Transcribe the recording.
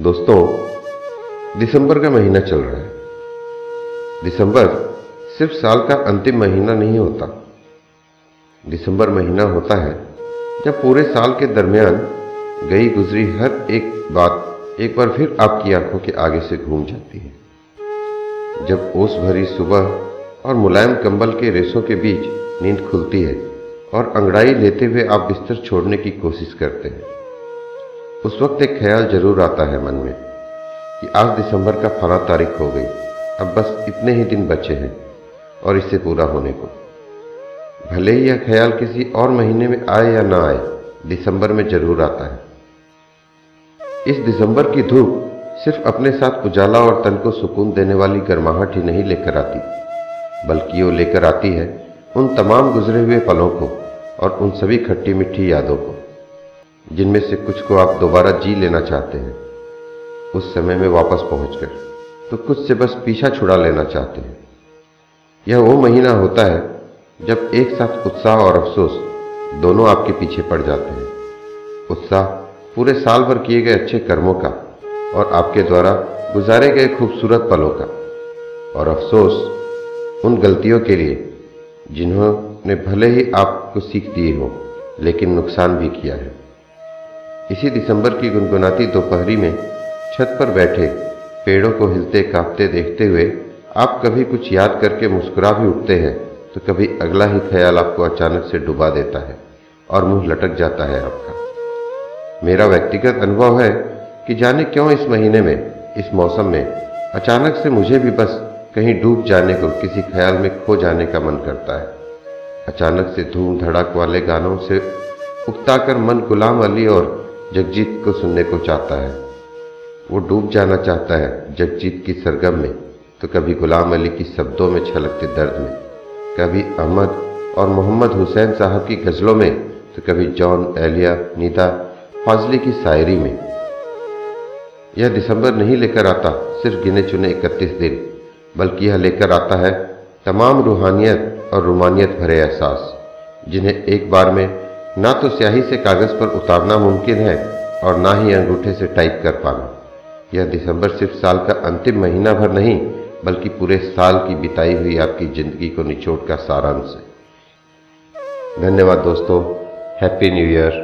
दोस्तों, दिसंबर का महीना चल रहा है। दिसंबर सिर्फ साल का अंतिम महीना नहीं होता। दिसंबर महीना होता है जब पूरे साल के दरमियान गई गुजरी हर एक बात एक बार फिर आपकी आंखों के आगे से घूम जाती है। जब ओस भरी सुबह और मुलायम कंबल के रेशों के बीच नींद खुलती है और अंगड़ाई लेते हुए आप बिस्तर छोड़ने की कोशिश करते हैं, उस वक्त एक ख्याल जरूर आता है मन में कि आज दिसंबर का फला तारीख हो गई, अब बस इतने ही दिन बचे हैं और इससे पूरा होने को। भले ही यह ख्याल किसी और महीने में आए या ना आए, दिसंबर में जरूर आता है। इस दिसंबर की धूप सिर्फ अपने साथ उजाला और तन को सुकून देने वाली गर्माहट ही नहीं लेकर आती, बल्कि वो लेकर आती है उन तमाम गुजरे हुए पलों को और उन सभी खट्टी मीठी यादों को, जिनमें से कुछ को आप दोबारा जी लेना चाहते हैं उस समय में वापस पहुंचकर, तो कुछ से बस पीछा छुड़ा लेना चाहते हैं। यह वो महीना होता है जब एक साथ उत्साह और अफसोस दोनों आपके पीछे पड़ जाते हैं। उत्साह पूरे साल भर किए गए अच्छे कर्मों का और आपके द्वारा गुजारे गए खूबसूरत पलों का, और अफसोस उन गलतियों के लिए जिन्होंने भले ही आपको सीख दी हो लेकिन नुकसान भी किया है। इसी दिसंबर की गुनगुनाती दोपहरी में छत पर बैठे पेड़ों को हिलते कांपते देखते हुए आप कभी कुछ याद करके मुस्कुरा भी उठते हैं, तो कभी अगला ही ख्याल आपको अचानक से डुबा देता है और मुंह लटक जाता है आपका। मेरा व्यक्तिगत अनुभव है कि जाने क्यों इस महीने में, इस मौसम में अचानक से मुझे भी बस कहीं डूब जाने को, किसी ख्याल में खो जाने का मन करता है। अचानक से धूम धड़ाक वाले गानों से उकता कर मन गुलाम अली और जगजीत को सुनने को चाहता है। वो डूब जाना चाहता है जगजीत की सरगम में, तो कभी गुलाम अली की शब्दों में छलकते दर्द में, कभी अहमद और मोहम्मद हुसैन साहब की गज़लों में, तो कभी जॉन एलिया नीता फाजली की शायरी में। यह दिसंबर नहीं लेकर आता सिर्फ गिने चुने 31 दिन, बल्कि यह लेकर आता है तमाम रूहानियत और रुमानियत भरे एहसास, जिन्हें एक बार में ना तो स्याही से कागज़ पर उतारना मुमकिन है और ना ही अंगूठे से टाइप कर पाना। यह दिसंबर सिर्फ साल का अंतिम महीना भर नहीं, बल्कि पूरे साल की बिताई हुई आपकी ज़िंदगी को निचोड़ का सारांश है। धन्यवाद दोस्तों। Happy new year.